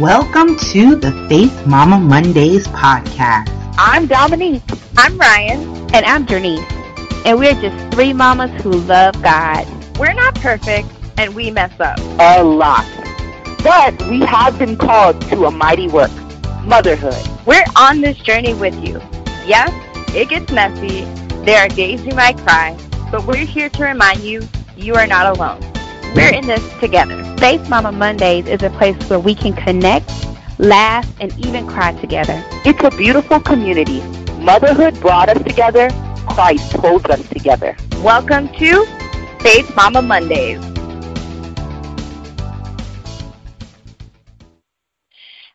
Welcome to the Faith Mama Mondays podcast. I'm Dominique. I'm Ryan. And I'm Jernice. And we're just three mamas who love God. We're not perfect, and we mess up. A lot. But we have been called to a mighty work, motherhood. We're on this journey with you. Yes, it gets messy. There are days you might cry. But we're here to remind you, you are not alone. We're in this together. Faith Mama Mondays is a place where we can connect, laugh, and even cry together. It's a beautiful community. Motherhood brought us together. Christ holds us together. Welcome to Faith Mama Mondays.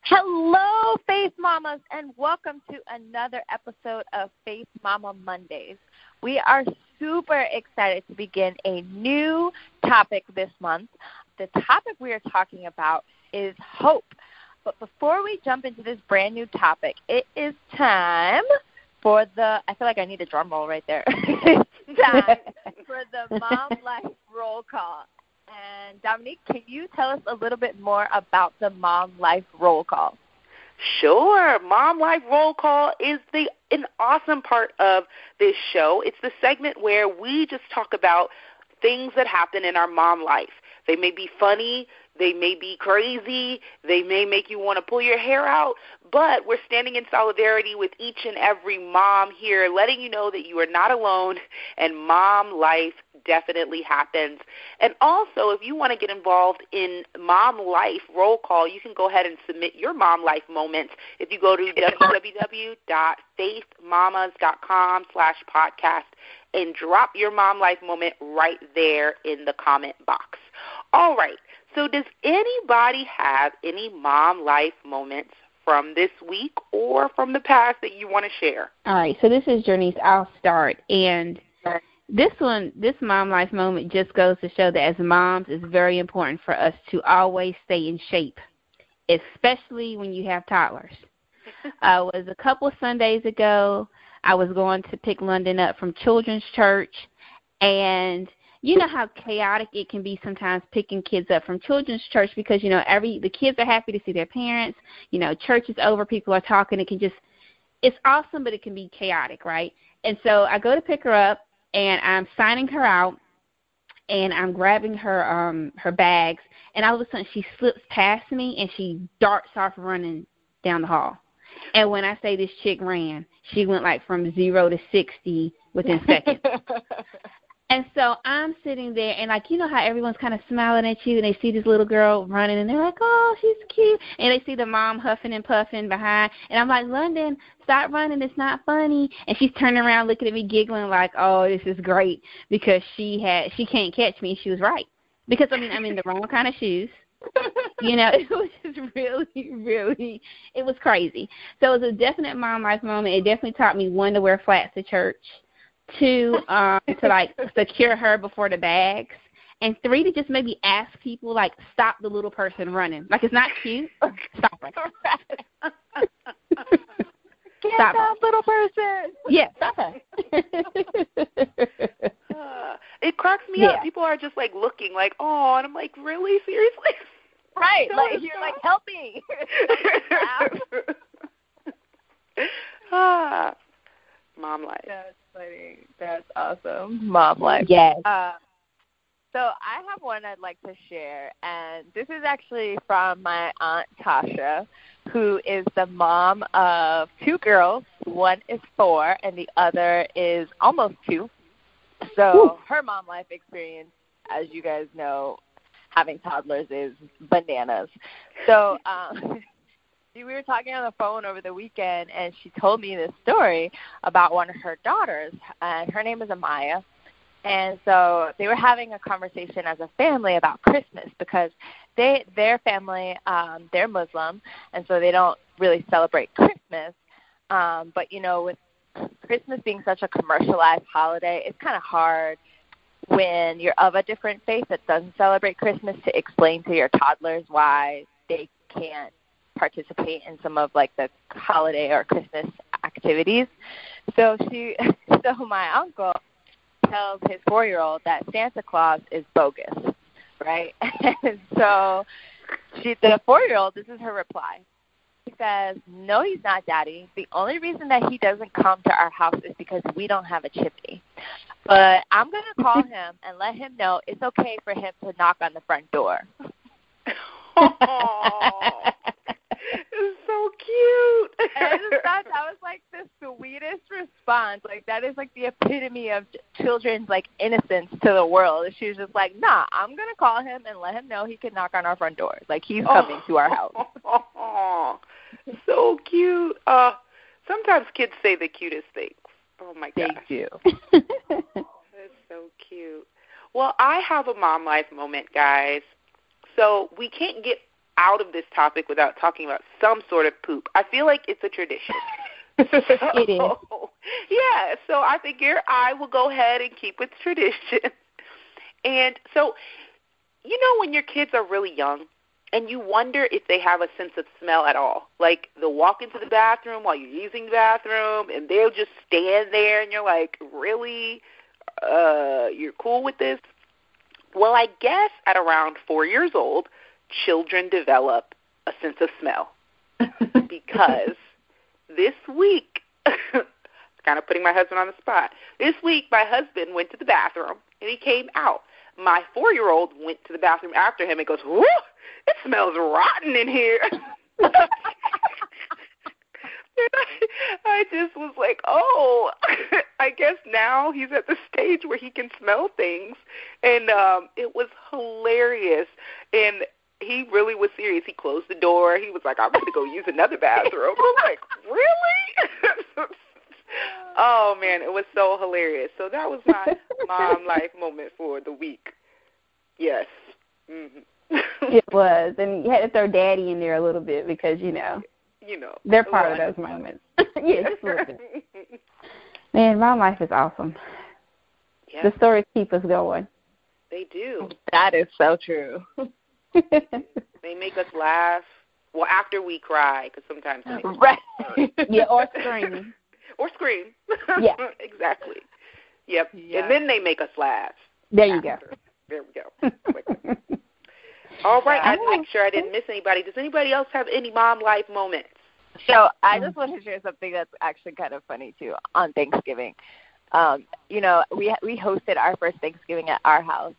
Hello, Faith Mamas, and welcome to another episode of Faith Mama Mondays. We are super excited to begin a new topic this month. The topic we are talking about is hope. But before we jump into this brand new topic, it is time for the, I feel like I need a drum roll right there, time for the Mom Life Roll Call. And Dominique, can you tell us a little bit more about the Mom Life Roll Call? Sure. Mom Life Roll Call is an awesome part of this show. It's the segment where we just talk about things that happen in our mom life. They may be funny, they may be crazy, they may make you want to pull your hair out, but we're standing in solidarity with each and every mom here, letting you know that you are not alone, and mom life definitely happens. And also, if you want to get involved in Mom Life Roll Call, you can go ahead and submit your mom life moments if you go to www.faithmamas.com/podcast and drop your mom life moment right there in the comment box. All right, so does anybody have any mom life moments from this week or from the past that you want to share? All right, so this is Jernice. I'll start. And this mom life moment just goes to show that as moms, it's very important for us to always stay in shape, especially when you have toddlers. It was a couple of Sundays ago. I was going to pick London up from children's church, and you know how chaotic it can be sometimes picking kids up from children's church because, you know, the kids are happy to see their parents. You know, church is over, people are talking. It's awesome, but it can be chaotic, right? And so I go to pick her up, and I'm signing her out, and I'm grabbing her bags, and all of a sudden she slips past me, and she darts off running down the hall. And when I say this chick ran, she went like from 0 to 60 within seconds. And so I'm sitting there, and like, you know how everyone's kind of smiling at you, and they see this little girl running, and they're like, oh, she's cute. And they see the mom huffing and puffing behind. And I'm like, London, stop running. It's not funny. And she's turning around looking at me, giggling like, oh, this is great, because she can't catch me. She was right. Because, I mean, I'm in the wrong kind of shoes. You know, it was just really, really, it was crazy. So it was a definite mom life moment. It definitely taught me, one, to wear flats to church, two, to like secure her before the bags, and three, to just maybe ask people, like, stop the little person running. Like, it's not cute. Stop her. Stop that little person. Yeah, stop her. It cracks me up. People are just, like, looking, like, oh, and I'm like, really? Seriously? Right. Like, you're like, help me. Mom life. That's funny. That's awesome. Mom life. Yes. So I have one I'd like to share, and this is actually from my Aunt Tasha, who is the mom of two girls. One is 4, and the other is almost 2. So her mom life experience, as you guys know, having toddlers is bananas. So we were talking on the phone over the weekend, and she told me this story about one of her daughters, and her name is Amaya. And so they were having a conversation as a family about Christmas because their family, they're Muslim, and so they don't really celebrate Christmas. But, you know, with Christmas being such a commercialized holiday, it's kind of hard when you're of a different faith that doesn't celebrate Christmas to explain to your toddlers why they can't participate in some of, like, the holiday or Christmas activities. So my uncle tells his 4-year-old that Santa Claus is bogus, right? And so the 4-year-old, this is her reply. She says, no, he's not, Daddy. The only reason that he doesn't come to our house is because we don't have a chimney. But I'm going to call him and let him know it's okay for him to knock on the front door. Oh, it's so cute. And I just thought that was, like, the sweetest response. Like, that is, like, the epitome of children's, like, innocence to the world. She was just like, nah, I'm going to call him and let him know he can knock on our front door. Like, he's coming to our house. Oh, so cute. Sometimes kids say the cutest things. Oh, my gosh. Thank you. Oh, that's so cute. Well, I have a mom life moment, guys. So we can't get out of this topic without talking about some sort of poop. I feel like it's a tradition. It is. Yeah, so I figure I will go ahead and keep with tradition. And so, you know, when your kids are really young and you wonder if they have a sense of smell at all, like they'll walk into the bathroom while you're using the bathroom and they'll just stand there and you're like, really? You're cool with this? Well, I guess at around 4 years old, children develop a sense of smell because this week, kind of putting my husband on the spot, this week my husband went to the bathroom and he came out. My 4-year-old went to the bathroom after him and goes, whoo, it smells rotten in here. I just was like, oh, I guess now he's at the stage where he can smell things. And it was hilarious. And he really was serious. He closed the door. He was like, I'm going to go use another bathroom. I was like, really? Oh, man, it was so hilarious. So that was my mom life moment for the week. Yes. Mm-hmm. It was. And you had to throw Daddy in there a little bit because, you know. They're part of those moments. Yeah, just a little bit. Man, my life is awesome. Yeah. The stories keep us going. They do. That is so true. They make us laugh. Well, after we cry, because sometimes they make us laugh. Yeah, or scream. Or scream. Yeah. Exactly. Yep. Yeah. And then they make us laugh. There we go. All right. I want to make sure I didn't miss anybody. Does anybody else have any mom life moments? So I just want to share something that's actually kind of funny, too, on Thanksgiving. We hosted our first Thanksgiving at our house.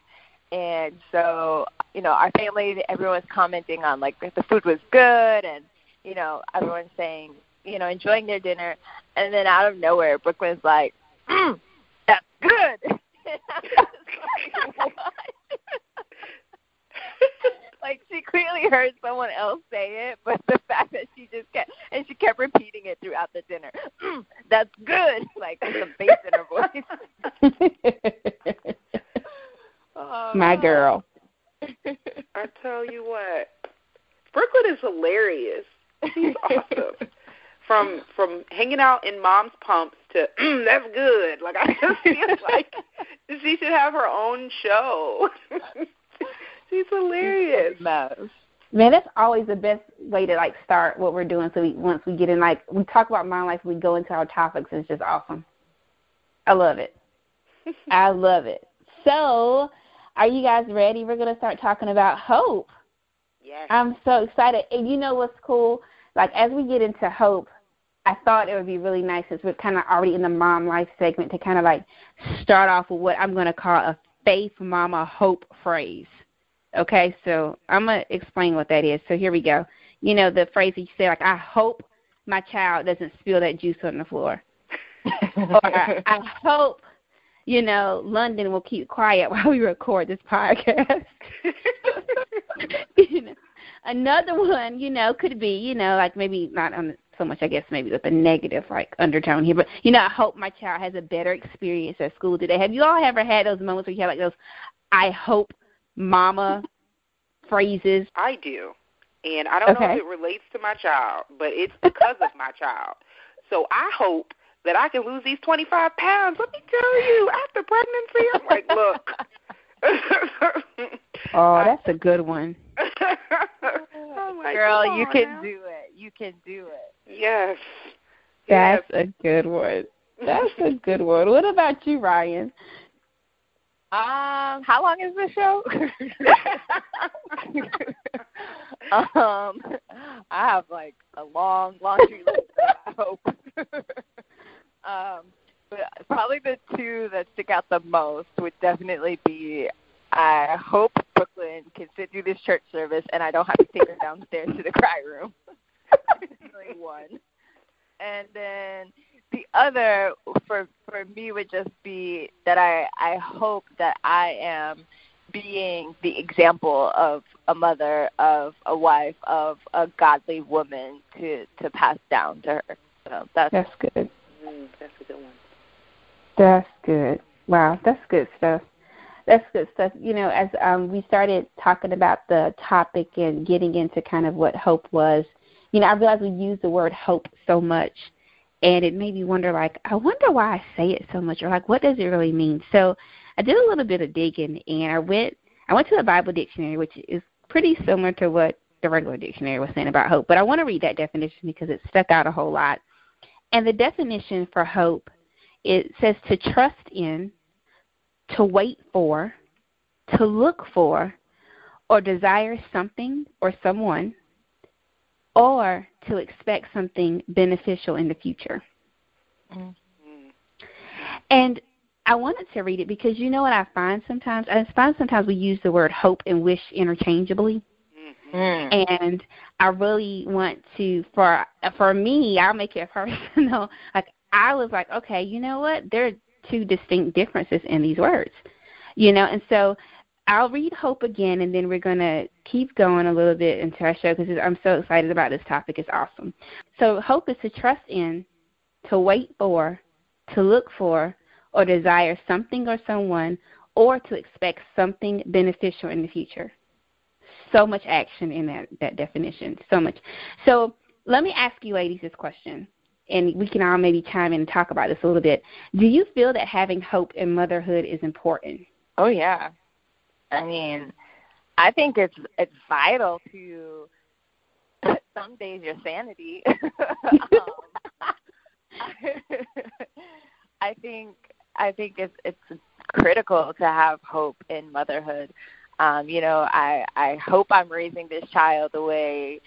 And so, our family, everyone's commenting on, like, the food was good and, everyone's saying, enjoying their dinner. And then out of nowhere, Brooklyn's like, that's good. Like, she clearly heard someone else say it, but the fact that she just kept repeating it throughout the dinner. That's good. Like, with the bass in her voice. My girl. I tell you what. Brooklyn is hilarious. She's awesome. From hanging out in mom's pumps to, that's good. Like, I just feel like she should have her own show. She's hilarious. Man, that's always the best way to, like, start what we're doing. So once we get in, like, we talk about mom life, we go into our topics. It's just awesome. I love it. I love it. So are you guys ready? We're going to start talking about hope. Yes. I'm so excited. And you know what's cool? Like, as we get into hope, I thought it would be really nice since we're kind of already in the mom life segment to kind of, like, start off with what I'm going to call a Faith Mama hope phrase. Okay, so I'm going to explain what that is. So here we go. You know, the phrase that you say, like, I hope my child doesn't spill that juice on the floor. Or I hope, London will keep quiet while we record this podcast. Another one, could be, like maybe not on so much, I guess, maybe with a negative, like, undertone here. But, I hope my child has a better experience at school today. Have you all ever had those moments where you have, like, those I hope mama phrases? I do. And I don't know if it relates to my child, but it's because of my child. So I hope that I can lose these 25 pounds. Let me tell you, after pregnancy, I'm like, look. Oh, that's a good one. Like, girl, you can do it. You can do it. Yes. That's a good one. That's a good one. What about you, Ryan? How long is this show? I have like a long laundry list, I hope. But probably the two that stick out the most would definitely be, I hope Brooklyn can sit through this church service and I don't have to take her downstairs to the cry room. Like one. And then the other for me would just be that I hope that I am being the example of a mother, of a wife, of a godly woman to pass down to her. So that's good. That's a good one. That's good. Wow, that's good stuff. That's good stuff. You know, as we started talking about the topic and getting into kind of what hope was, you know, I realized we use the word hope so much, and it made me wonder, like, I wonder why I say it so much, or, like, what does it really mean? So I did a little bit of digging, and I went to a Bible dictionary, which is pretty similar to what the regular dictionary was saying about hope. But I want to read that definition because it stuck out a whole lot. And the definition for hope, it says to trust in, to wait for, to look for, or desire something or someone, or to expect something beneficial in the future. Mm-hmm. And I wanted to read it because you know what I find sometimes? I find sometimes we use the word hope and wish interchangeably. Mm-hmm. And I really want to, for me, I'll make it personal. Like I was like, okay, you know what? There are two distinct differences in these words, you know. And so I'll read hope again, and then we're going to keep going a little bit into our show because I'm so excited about this topic. It's awesome. So hope is to trust in, to wait for, to look for, or desire something or someone, or to expect something beneficial in the future. So much action in that definition, so much. So let me ask you ladies this question, and we can all maybe chime in and talk about this a little bit. Do you feel that having hope in motherhood is important? Oh, yeah. I mean, I think it's vital to some days your sanity. I think it's critical to have hope in motherhood. You know, I hope I'm raising this child the way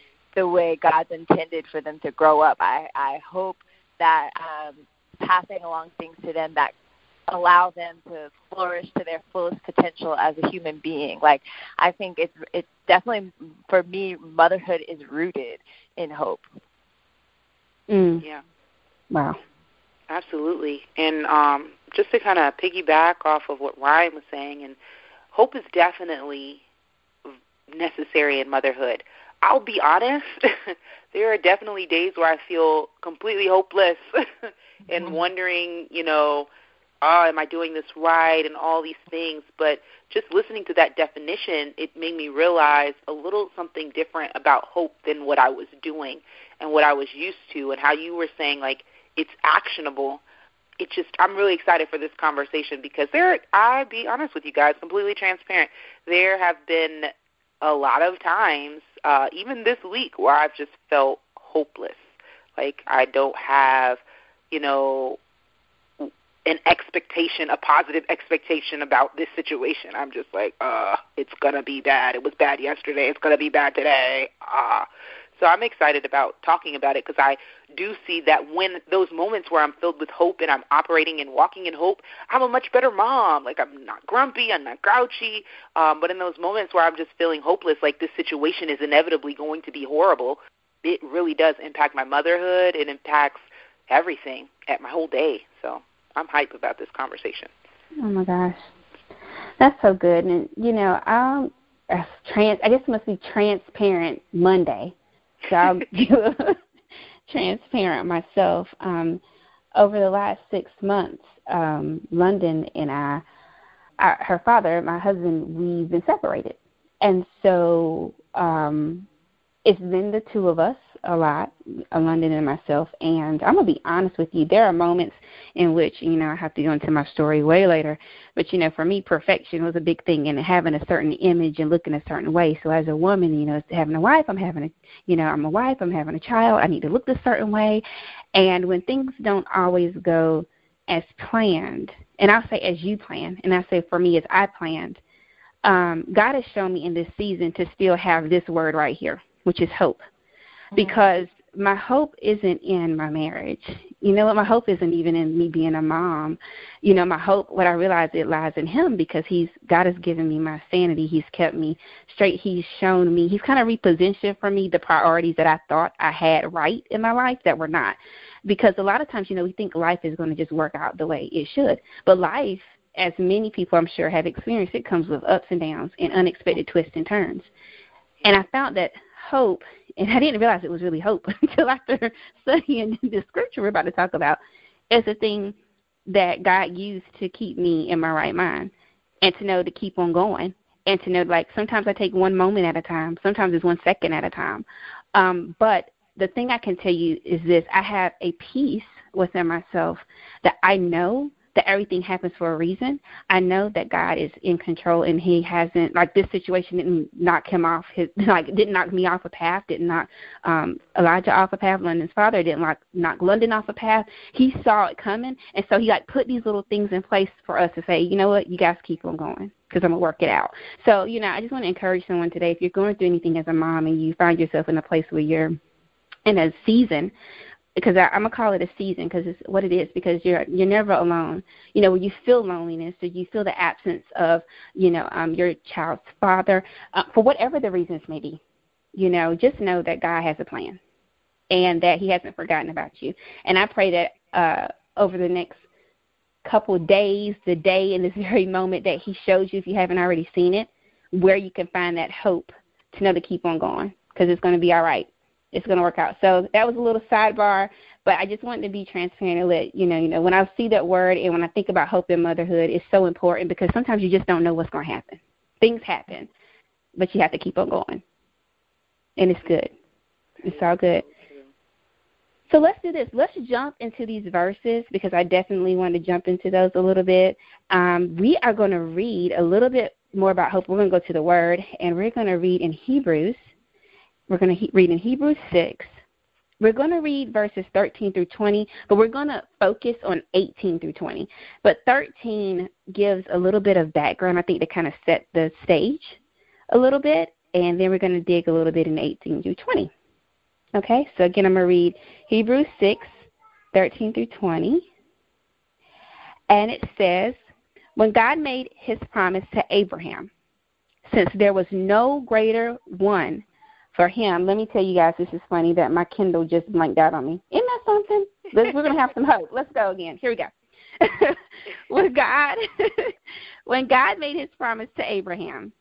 God's intended for them to grow up. I hope that I'm passing along things to them that allow them to flourish to their fullest potential as a human being. Like, I think it's definitely, for me, motherhood is rooted in hope. Mm. Yeah. Wow. Absolutely. And just to kind of piggyback off of what Ryan was saying, and hope is definitely necessary in motherhood. I'll be honest, there are definitely days where I feel completely hopeless and mm-hmm. wondering, you know, am I doing this right and all these things. But just listening to that definition, it made me realize a little something different about hope than what I was doing and what I was used to, and how you were saying, like, it's actionable. It's just, I'm really excited for this conversation because I'll be honest with you guys, completely transparent, there have been a lot of times, even this week, where I've just felt hopeless. Like, I don't have, you know, an expectation, a positive expectation about this situation. I'm just like, it's going to be bad. It was bad yesterday. It's going to be bad today. So I'm excited about talking about it because I do see that when those moments where I'm filled with hope and I'm operating and walking in hope, I'm a much better mom. Like, I'm not grumpy. I'm not grouchy. But in those moments where I'm just feeling hopeless, like, this situation is inevitably going to be horrible, it really does impact my motherhood. It impacts everything at my whole day. So I'm hype about this conversation. Oh, my gosh. That's so good. And, you know, I guess it must be Transparent Monday. So I'll be transparent myself. Over the last 6 months, London and I, her father, my husband, we've been separated. And so it's been the two of us a lot, London and myself. And I'm going to be honest with you, there are moments in which, you know, I have to go into my story way later. But, you know, for me, perfection was a big thing, and having a certain image and looking a certain way. So as a woman, you know, having a wife, I'm having a child, I need to look a certain way. And when things don't always go as planned, and I'll say as you plan, and I say for me as I planned, God has shown me in this season to still have this word right here. which is hope, because my hope isn't in my marriage. You know what? My hope isn't even in me being a mom. You know, my hope, what I realized, it lies in him, because God has given me my sanity. He's kept me straight. He's shown me. He's kind of repositioned for me the priorities that I thought I had right in my life that were not. Because a lot of times, you know, we think life is going to just work out the way it should. But life, as many people I'm sure have experienced, it comes with ups and downs and unexpected twists and turns. And I found that hope, and I didn't realize it was really hope until after studying the scripture we're about to talk about, is a thing that God used to keep me in my right mind and to know to keep on going and to know, like, sometimes I take one moment at a time. Sometimes it's 1 second at a time. But the thing I can tell you is this. I have a peace within myself that I know that everything happens for a reason. I know that God is in control, and he hasn't, like, this situation didn't knock him off his, like, didn't knock me off a path, didn't knock Elijah off a path, London's father, didn't knock London off a path. He saw it coming, and so he, like, put these little things in place for us to say, you know what, you guys keep on going, because I'm going to work it out. So, you know, I just want to encourage someone today, if you're going through anything as a mom and you find yourself in a place where you're in a season, because I'm going to call it a season, because it's what it is, because you're never alone. You know, when you feel loneliness, or you feel the absence of, you know, your child's father, for whatever the reasons may be, you know, just know that God has a plan and that he hasn't forgotten about you. And I pray that over the next couple of days, the day in this very moment, that he shows you, if you haven't already seen it, where you can find that hope to know to keep on going, because it's going to be all right. It's going to work out. So that was a little sidebar, but I just wanted to be transparent and let you know, when I see that word and when I think about hope in motherhood, it's so important, because sometimes you just don't know what's going to happen. Things happen, but you have to keep on going. And it's good. It's all good. So let's do this. Let's jump into these verses, because I definitely want to jump into those a little bit. We are going to read a little bit more about hope. We're going to go to the word, and we're going to read in Hebrews. We're going to read in Hebrews 6. We're going to read verses 13 through 20, but we're going to focus on 18 through 20. But 13 gives a little bit of background, I think, to kind of set the stage a little bit, and then we're going to dig a little bit in 18 through 20. Okay, so again, I'm going to read Hebrews 6, 13 through 20, and it says, "When God made his promise to Abraham, since there was no greater one for him," let me tell you guys, this is funny that my Kindle just blanked out on me. Isn't that something? We're going to have some hope. Let's go again. Here we go. When God made his promise to Abraham,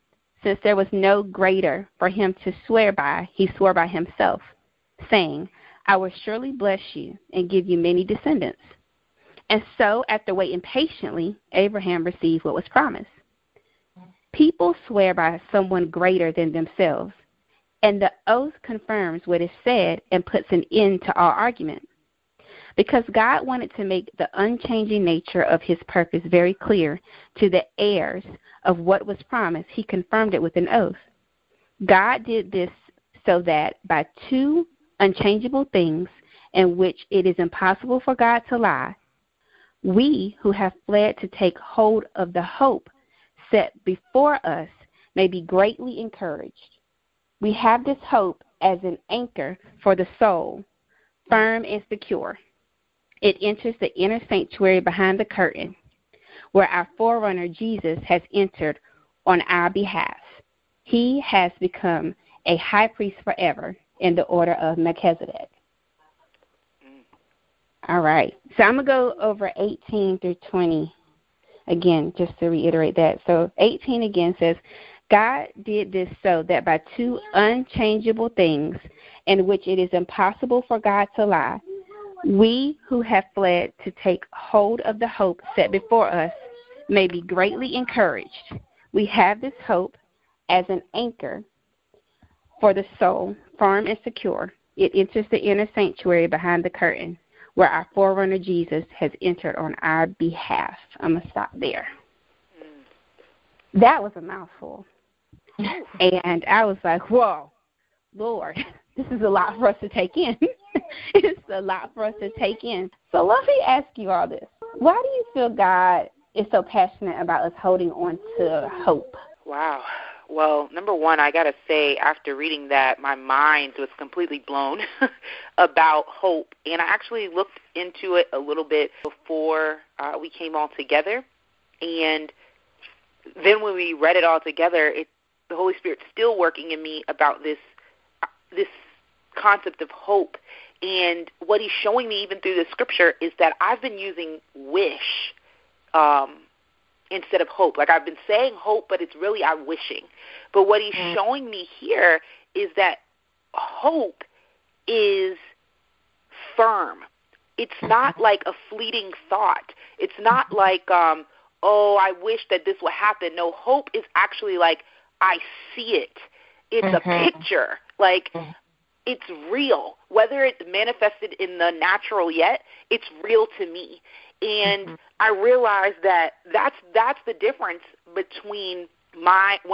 since there was no greater for him to swear by, he swore by himself, saying, "I will surely bless you and give you many descendants." And so, after waiting patiently, Abraham received what was promised. People swear by someone greater than themselves, and the oath confirms what is said and puts an end to all argument. Because God wanted to make the unchanging nature of his purpose very clear to the heirs of what was promised, he confirmed it with an oath. God did this so that by two unchangeable things in which it is impossible for God to lie, we who have fled to take hold of the hope set before us may be greatly encouraged. We have this hope as an anchor for the soul, firm and secure. It enters the inner sanctuary behind the curtain, where our forerunner Jesus has entered on our behalf. He has become a high priest forever in the order of Melchizedek. All right, so I'm going to go over 18 through 20 again, just to reiterate that. So 18 again says, God did this so that by two unchangeable things in which it is impossible for God to lie, we who have fled to take hold of the hope set before us may be greatly encouraged. We have this hope as an anchor for the soul, firm and secure. It enters the inner sanctuary behind the curtain, where our forerunner Jesus has entered on our behalf. I'm going to stop there. That was a mouthful. And I was like, whoa, Lord, this is a lot for us to take in. It's a lot for us to take in. So let me ask you all this. Why do you feel God is so passionate about us holding on to hope? Wow. Well, number one, I got to say, after reading that, my mind was completely blown about hope. And I actually looked into it a little bit before we came all together. And then when we read it all together, the Holy Spirit's still working in me about this concept of hope. And what he's showing me even through the scripture is that I've been using wish instead of hope. Like, I've been saying hope, but it's really I'm wishing. But what he's showing me here is that hope is firm. It's not like a fleeting thought. It's not like, oh, I wish that this would happen. No, hope is actually like, I see it. It's a picture. Like, it's real. Whether it's manifested in the natural yet, it's real to me. And I realized that that's the difference between when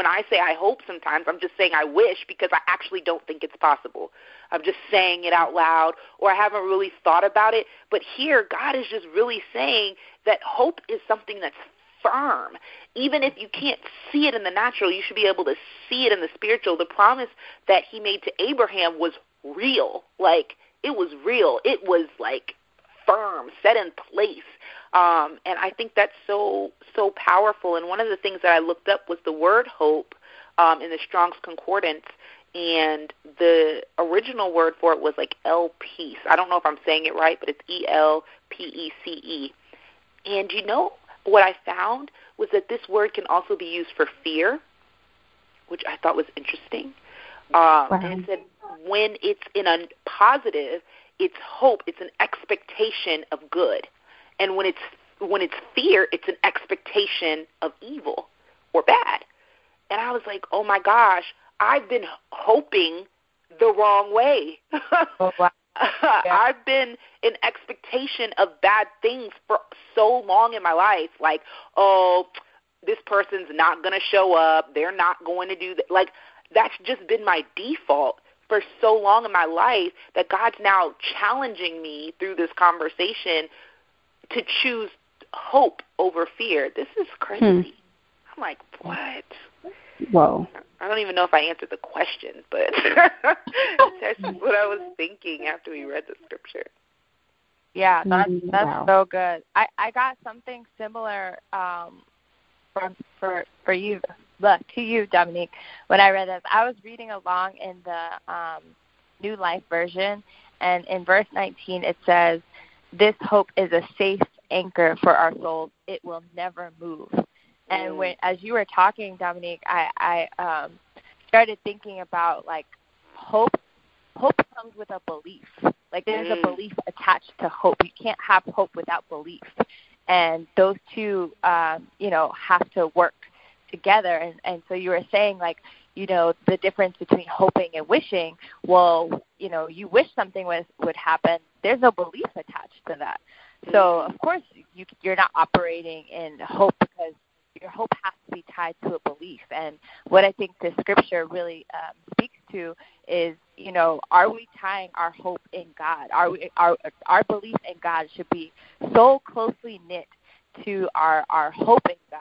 I say I hope sometimes, I'm just saying I wish because I actually don't think it's possible. I'm just saying it out loud, or I haven't really thought about it. But here, God is just really saying that hope is something that's firm. Even if you can't see it in the natural, you should be able to see it in the spiritual. The promise that he made to Abraham was real. Like, it was real. It was like firm, set in place. And I think that's so, so powerful. And one of the things that I looked up was the word hope in the Strong's Concordance, and the original word for it was like elpece. I don't know if I'm saying it right, but it's elpece. And you know what I found was that this word can also be used for fear, which I thought was interesting. And it said when it's in a positive, it's hope, it's an expectation of good. And when it's fear, it's an expectation of evil or bad. And I was like, oh my gosh, I've been hoping the wrong way. Oh, wow. Yeah. I've been in expectation of bad things for so long in my life. Like, oh, this person's not going to show up. They're not going to do that. Like, that's just been my default for so long in my life that God's now challenging me through this conversation to choose hope over fear. This is crazy. I'm like, what? Whoa. I don't even know if I answered the question, but that's what I was thinking after we read the scripture. Yeah, that's wow. So good. I got something similar for you. Look, to you, Dominique, when I read this, I was reading along in the New Life Version, and in verse 19 it says, "This hope is a safe anchor for our souls. It will never move." And as you were talking, Dominique, I started thinking about, like, hope. Hope comes with a belief. Like, there's a belief attached to hope. You can't have hope without belief. And those two, have to work together. And so you were saying, like, you know, the difference between hoping and wishing. Well, you know, you wish something would happen. There's no belief attached to that. So, of course, you're not operating in hope because your hope has to be tied to a belief. And what I think this scripture really speaks to is, you know, are we tying our hope in God? Our belief in God should be so closely knit to our hope in God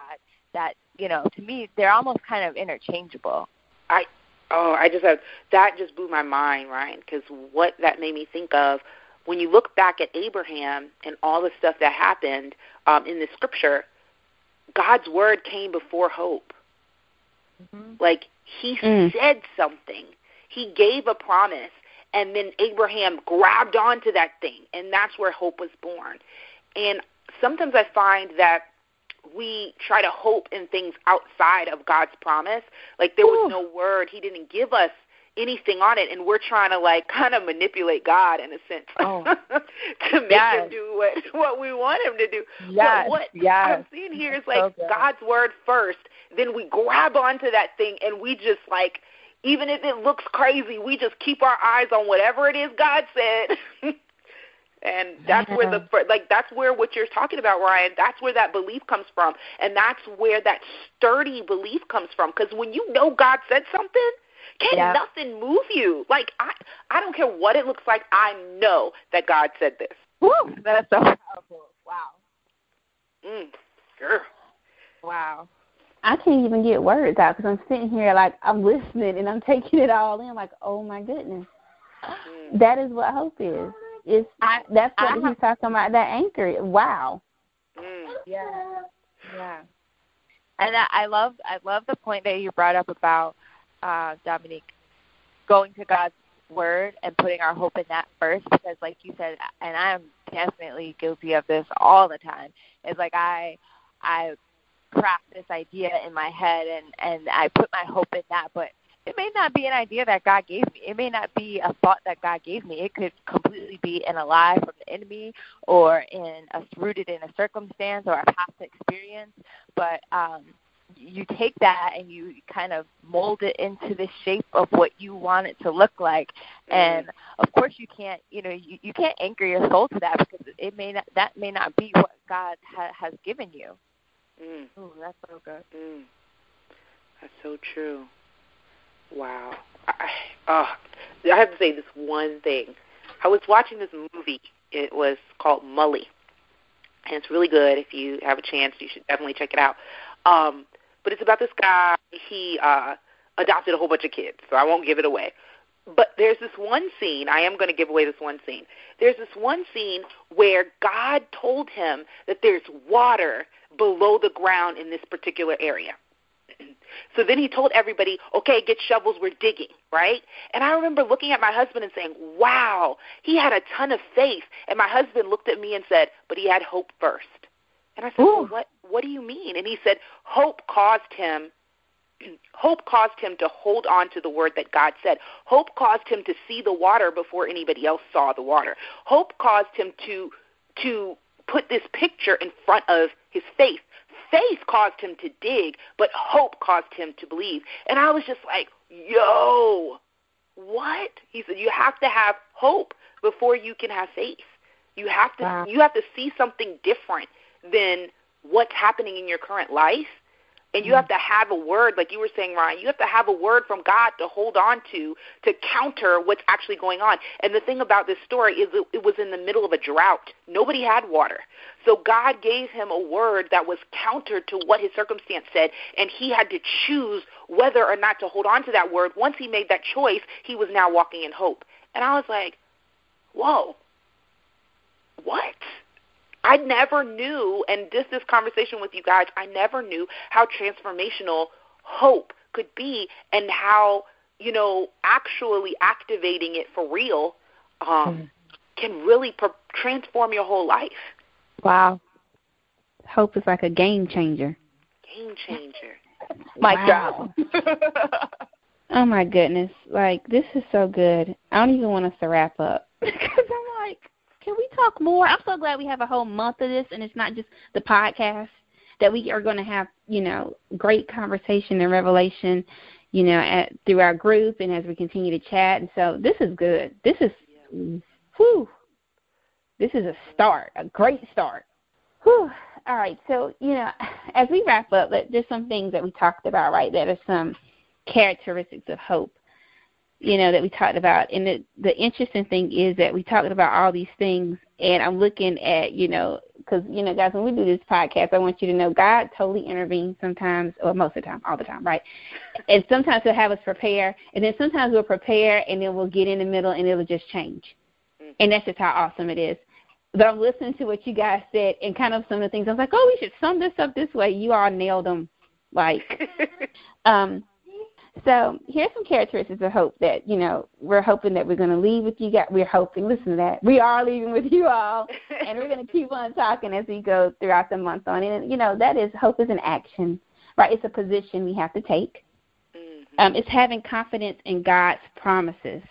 that, you know, to me, they're almost kind of interchangeable. That just blew my mind, Ryan, because what that made me think of, when you look back at Abraham and all the stuff that happened in the scripture, God's word came before hope. Like, he said something. He gave a promise, and then Abraham grabbed onto that thing, and that's where hope was born. And sometimes I find that we try to hope in things outside of God's promise. Like, there was no word. He didn't give us anything on it, and we're trying to, like, kind of manipulate God in a sense to make him do what we want him to do. Yes. But what I'm seeing here is, like, God's word first, then we grab onto that thing, and we just, like, even if it looks crazy, we just keep our eyes on whatever it is God said. And that's where that's where what you're talking about, Ryan, that's where that belief comes from. And that's where that sturdy belief comes from. Because when you know God said something, can nothing move you? Like, I don't care what it looks like. I know that God said this. Woo, that's so powerful. Wow. Girl. Wow. I can't even get words out because I'm sitting here like I'm listening and I'm taking it all in like, oh, my goodness. That is what hope is. That's what he's talking about, that anchor. Wow. Yeah. Yeah. And I love the point that you brought up about, Dominique, going to God's Word and putting our hope in that first, because like you said, and I'm definitely guilty of this all the time, it's like I craft this idea in my head and I put my hope in that, but it may not be an idea that God gave me. It may not be a thought that God gave me. It could completely be in a lie from the enemy or rooted in a circumstance or a past experience. But you take that and you kind of mold it into the shape of what you want it to look like. And, of course, you can't, you can't anchor your soul to that because that may not be what God has given you. Mm. Oh, that's so good. Mm. That's so true. Wow. I have to say this one thing. I was watching this movie. It was called Mully, and it's really good. If you have a chance, you should definitely check it out. But it's about this guy. He adopted a whole bunch of kids, so I won't give it away. But there's this one scene. I am going to give away this one scene. There's this one scene where God told him that there's water below the ground in this particular area. So then he told everybody, okay, get shovels, we're digging, right? And I remember looking at my husband and saying, wow, he had a ton of faith. And my husband looked at me and said, but he had hope first. And I said, well, what do you mean? And he said, hope caused him to hold on to the word that God said. Hope caused him to see the water before anybody else saw the water. Hope caused him to put this picture in front of his faith. Faith caused him to dig, but hope caused him to believe. And I was just like, yo, what? He said, you have to have hope before you can have faith. You have to see something different than what's happening in your current life. And you have to have a word, like you were saying, Ryan, you have to have a word from God to hold on to counter what's actually going on. And the thing about this story is it was in the middle of a drought. Nobody had water. So God gave him a word that was counter to what his circumstance said, and he had to choose whether or not to hold on to that word. Once he made that choice, he was now walking in hope. And I was like, whoa, what? I never knew, and just this conversation with you guys, I never knew how transformational hope could be and how, actually activating it for real can really transform your whole life. Wow. Hope is like a game changer. Game changer. Mic drop. Oh, my goodness. Like, this is so good. I don't even want us to wrap up because I'm like, can we talk more? I'm so glad we have a whole month of this, and it's not just the podcast, that we are going to have, great conversation and revelation, through our group and as we continue to chat. And so this is good. This is, this is a start, a great start. Whew. All right. So, as we wrap up, there's some things that we talked about, right, that are some characteristics of hope. That we talked about. And the interesting thing is that we talked about all these things, and I'm looking at, because, guys, when we do this podcast, I want you to know God totally intervenes sometimes, or most of the time, all the time, right? And sometimes he'll have us prepare, and then sometimes we'll prepare, and then we'll get in the middle, and it'll just change. And that's just how awesome it is. But I'm listening to what you guys said and kind of some of the things. I was like, oh, we should sum this up this way. You all nailed them. So here's some characteristics of hope that, we're hoping that we're going to leave with you guys. We're hoping, listen to that, we are leaving with you all, and we're going to keep on talking as we go throughout the month on. And, that is, hope is an action, right? It's a position we have to take. Mm-hmm. It's having confidence in God's promises.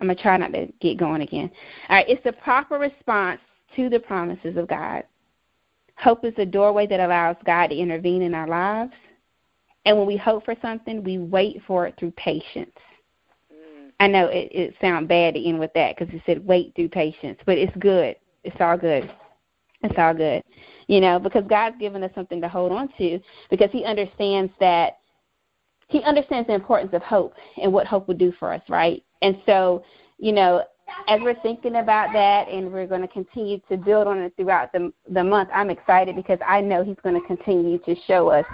I'm going to try not to get going again. All right, it's the proper response to the promises of God. Hope is the doorway that allows God to intervene in our lives. And when we hope for something, we wait for it through patience. I know it sounds bad to end with that because it said wait through patience, but it's good. It's all good. It's all good, because God's given us something to hold on to because he understands the importance of hope and what hope will do for us, right? And so, as we're thinking about that, and we're going to continue to build on it throughout the month, I'm excited because I know he's going to continue to show us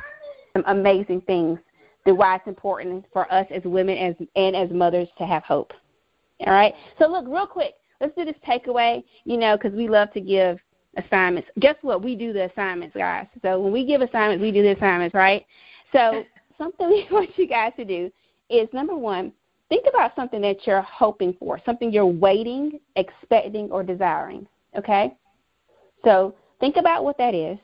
some amazing things through why it's important for us as women and as mothers to have hope. All right? So, look, real quick, let's do this takeaway, you know, because we love to give assignments. Guess what? We do the assignments, guys. So when we give assignments, we do the assignments, right? So something we want you guys to do is, number one, think about something that you're hoping for, something you're waiting, expecting, or desiring, okay? So think about what that is.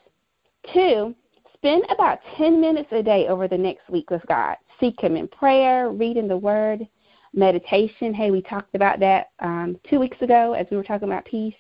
Two, spend about 10 minutes a day over the next week with God. Seek Him in prayer, reading the Word, meditation. Hey, we talked about that 2 weeks ago as we were talking about peace.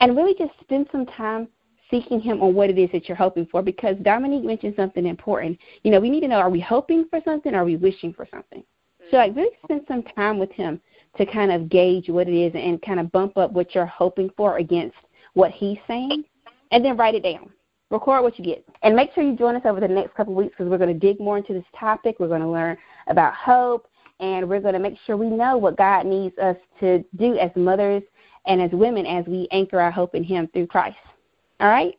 And really just spend some time seeking Him on what it is that you're hoping for, because Dominique mentioned something important. You know, we need to know, are we hoping for something or are we wishing for something? So, like, really spend some time with Him to kind of gauge what it is and kind of bump up what you're hoping for against what He's saying, and then write it down. Record what you get. And make sure you join us over the next couple of weeks, because we're going to dig more into this topic. We're going to learn about hope, and we're going to make sure we know what God needs us to do as mothers and as women as we anchor our hope in Him through Christ. All right?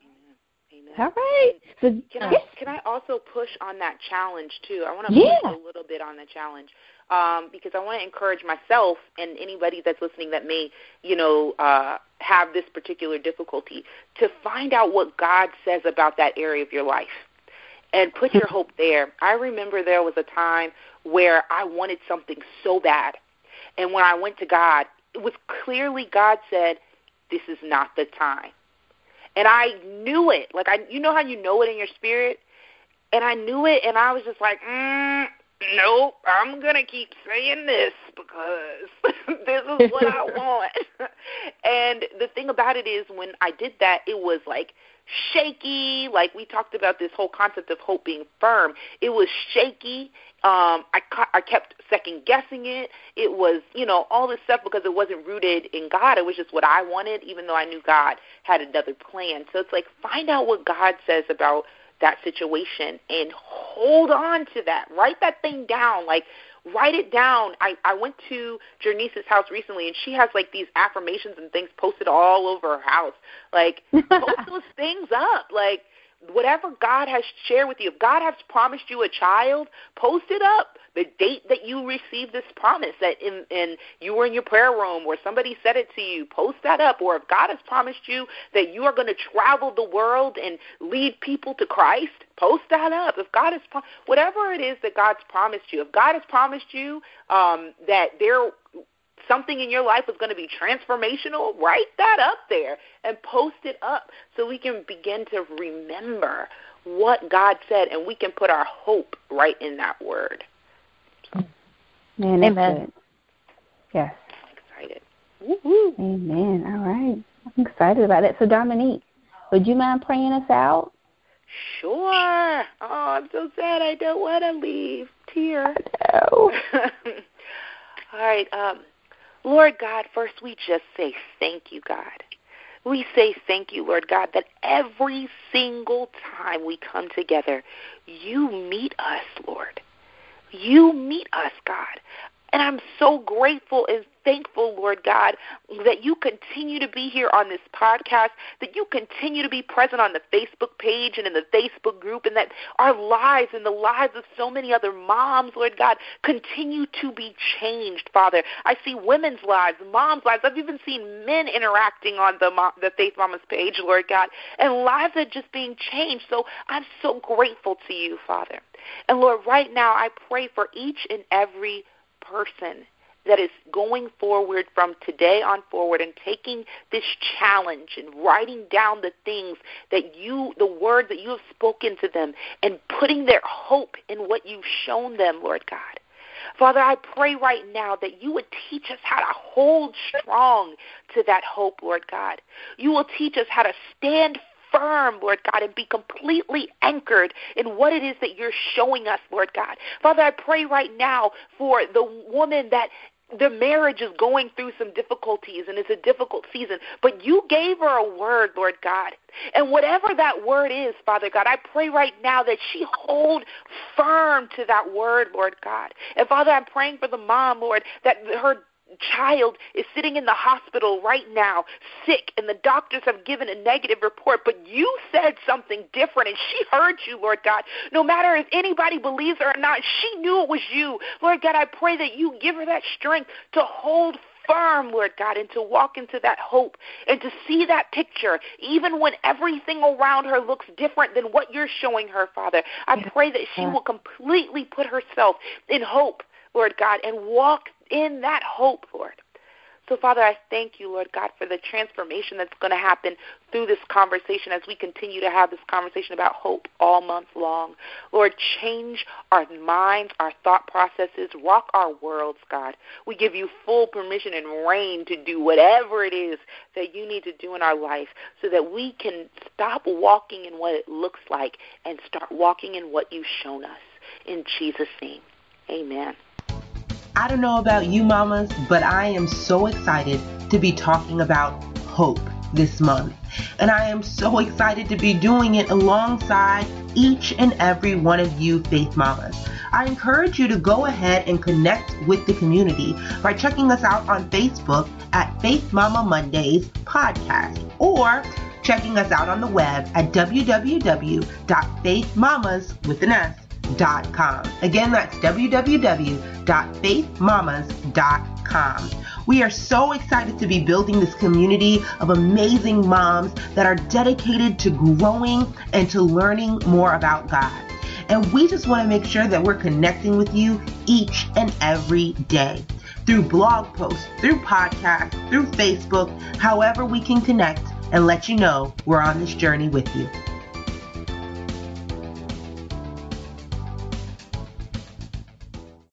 Amen. All right. So, can I also push on that challenge, too? I want to push a little bit on the challenge. Because I want to encourage myself and anybody that's listening that may, you know, have this particular difficulty, to find out what God says about that area of your life and put your hope there. I remember there was a time where I wanted something so bad, and when I went to God, it was clearly God said, this is not the time. And I knew it. Like, you know how you know it in your spirit? And I knew it, and I was just like, nope, I'm going to keep saying this because this is what I want. And the thing about it is, when I did that, it was like shaky. Like, we talked about this whole concept of hope being firm. It was shaky. I kept second-guessing it. It was, you know, all this stuff because it wasn't rooted in God. It was just what I wanted, even though I knew God had another plan. So it's like, find out what God says about that situation and hold on to that. Write that thing down. Like, write it down. I went to Jernice's house recently, and she has, like, these affirmations and things posted all over her house. Like, post those things up. Like, whatever God has shared with you, if God has promised you a child, post it up. The date that you received this promise, that in you were in your prayer room or somebody said it to you, post that up. Or if God has promised you that you are going to travel the world and lead people to Christ, post that up. If God has whatever it is that God's promised you, if God has promised you that something in your life is going to be transformational, write that up there and post it up so we can begin to remember what God said, and we can put our hope right in that word. Man, amen. Good. Yes. I'm excited. Woo-hoo. Amen. All right. I'm excited about that. So, Dominique, would you mind praying us out? Sure. Oh, I'm so sad. I don't want to leave. Tears. I know. All right. Lord God, first we just say thank you, God. We say thank you, Lord God, that every single time we come together, you meet us, Lord. You meet us, God. And I'm so grateful and thankful, Lord God, that you continue to be here on this podcast, that you continue to be present on the Facebook page and in the Facebook group, and that our lives and the lives of so many other moms, Lord God, continue to be changed, Father. I see women's lives, moms' lives. I've even seen men interacting on the Faith Mamas page, Lord God, and lives are just being changed. So I'm so grateful to you, Father. And, Lord, right now I pray for each and every person that is going forward from today on forward and taking this challenge and writing down the things that the words that you have spoken to them and putting their hope in what you've shown them, Lord God. Father, I pray right now that you would teach us how to hold strong to that hope, Lord God. You will teach us how to stand firm, Lord God, and be completely anchored in what it is that you're showing us, Lord God. Father, I pray right now for the woman that their marriage is going through some difficulties and it's a difficult season, but you gave her a word, Lord God. And whatever that word is, Father God, I pray right now that she hold firm to that word, Lord God. And Father, I'm praying for the mom, Lord, that her child is sitting in the hospital right now, sick, and the doctors have given a negative report, but you said something different, and she heard you, Lord God. No matter if anybody believes her or not, she knew it was you. Lord God, I pray that you give her that strength to hold firm, Lord God, and to walk into that hope and to see that picture, even when everything around her looks different than what you're showing her, Father. I pray that she will completely put herself in hope, Lord God, and walk in that hope, Lord. So, Father, I thank you, Lord God, for the transformation that's going to happen through this conversation as we continue to have this conversation about hope all month long. Lord, change our minds, our thought processes, rock our worlds, God. We give you full permission and reign to do whatever it is that you need to do in our life so that we can stop walking in what it looks like and start walking in what you've shown us. In Jesus' name, amen. I don't know about you, mamas, but I am so excited to be talking about hope this month. And I am so excited to be doing it alongside each and every one of you Faith Mamas. I encourage you to go ahead and connect with the community by checking us out on Facebook at Faith Mama Mondays Podcast, or checking us out on the web at www.faithmamas.com. Again, that's www.faithmamas.com. We are so excited to be building this community of amazing moms that are dedicated to growing and to learning more about God. And we just want to make sure that we're connecting with you each and every day through blog posts, through podcasts, through Facebook, however we can connect and let you know we're on this journey with you.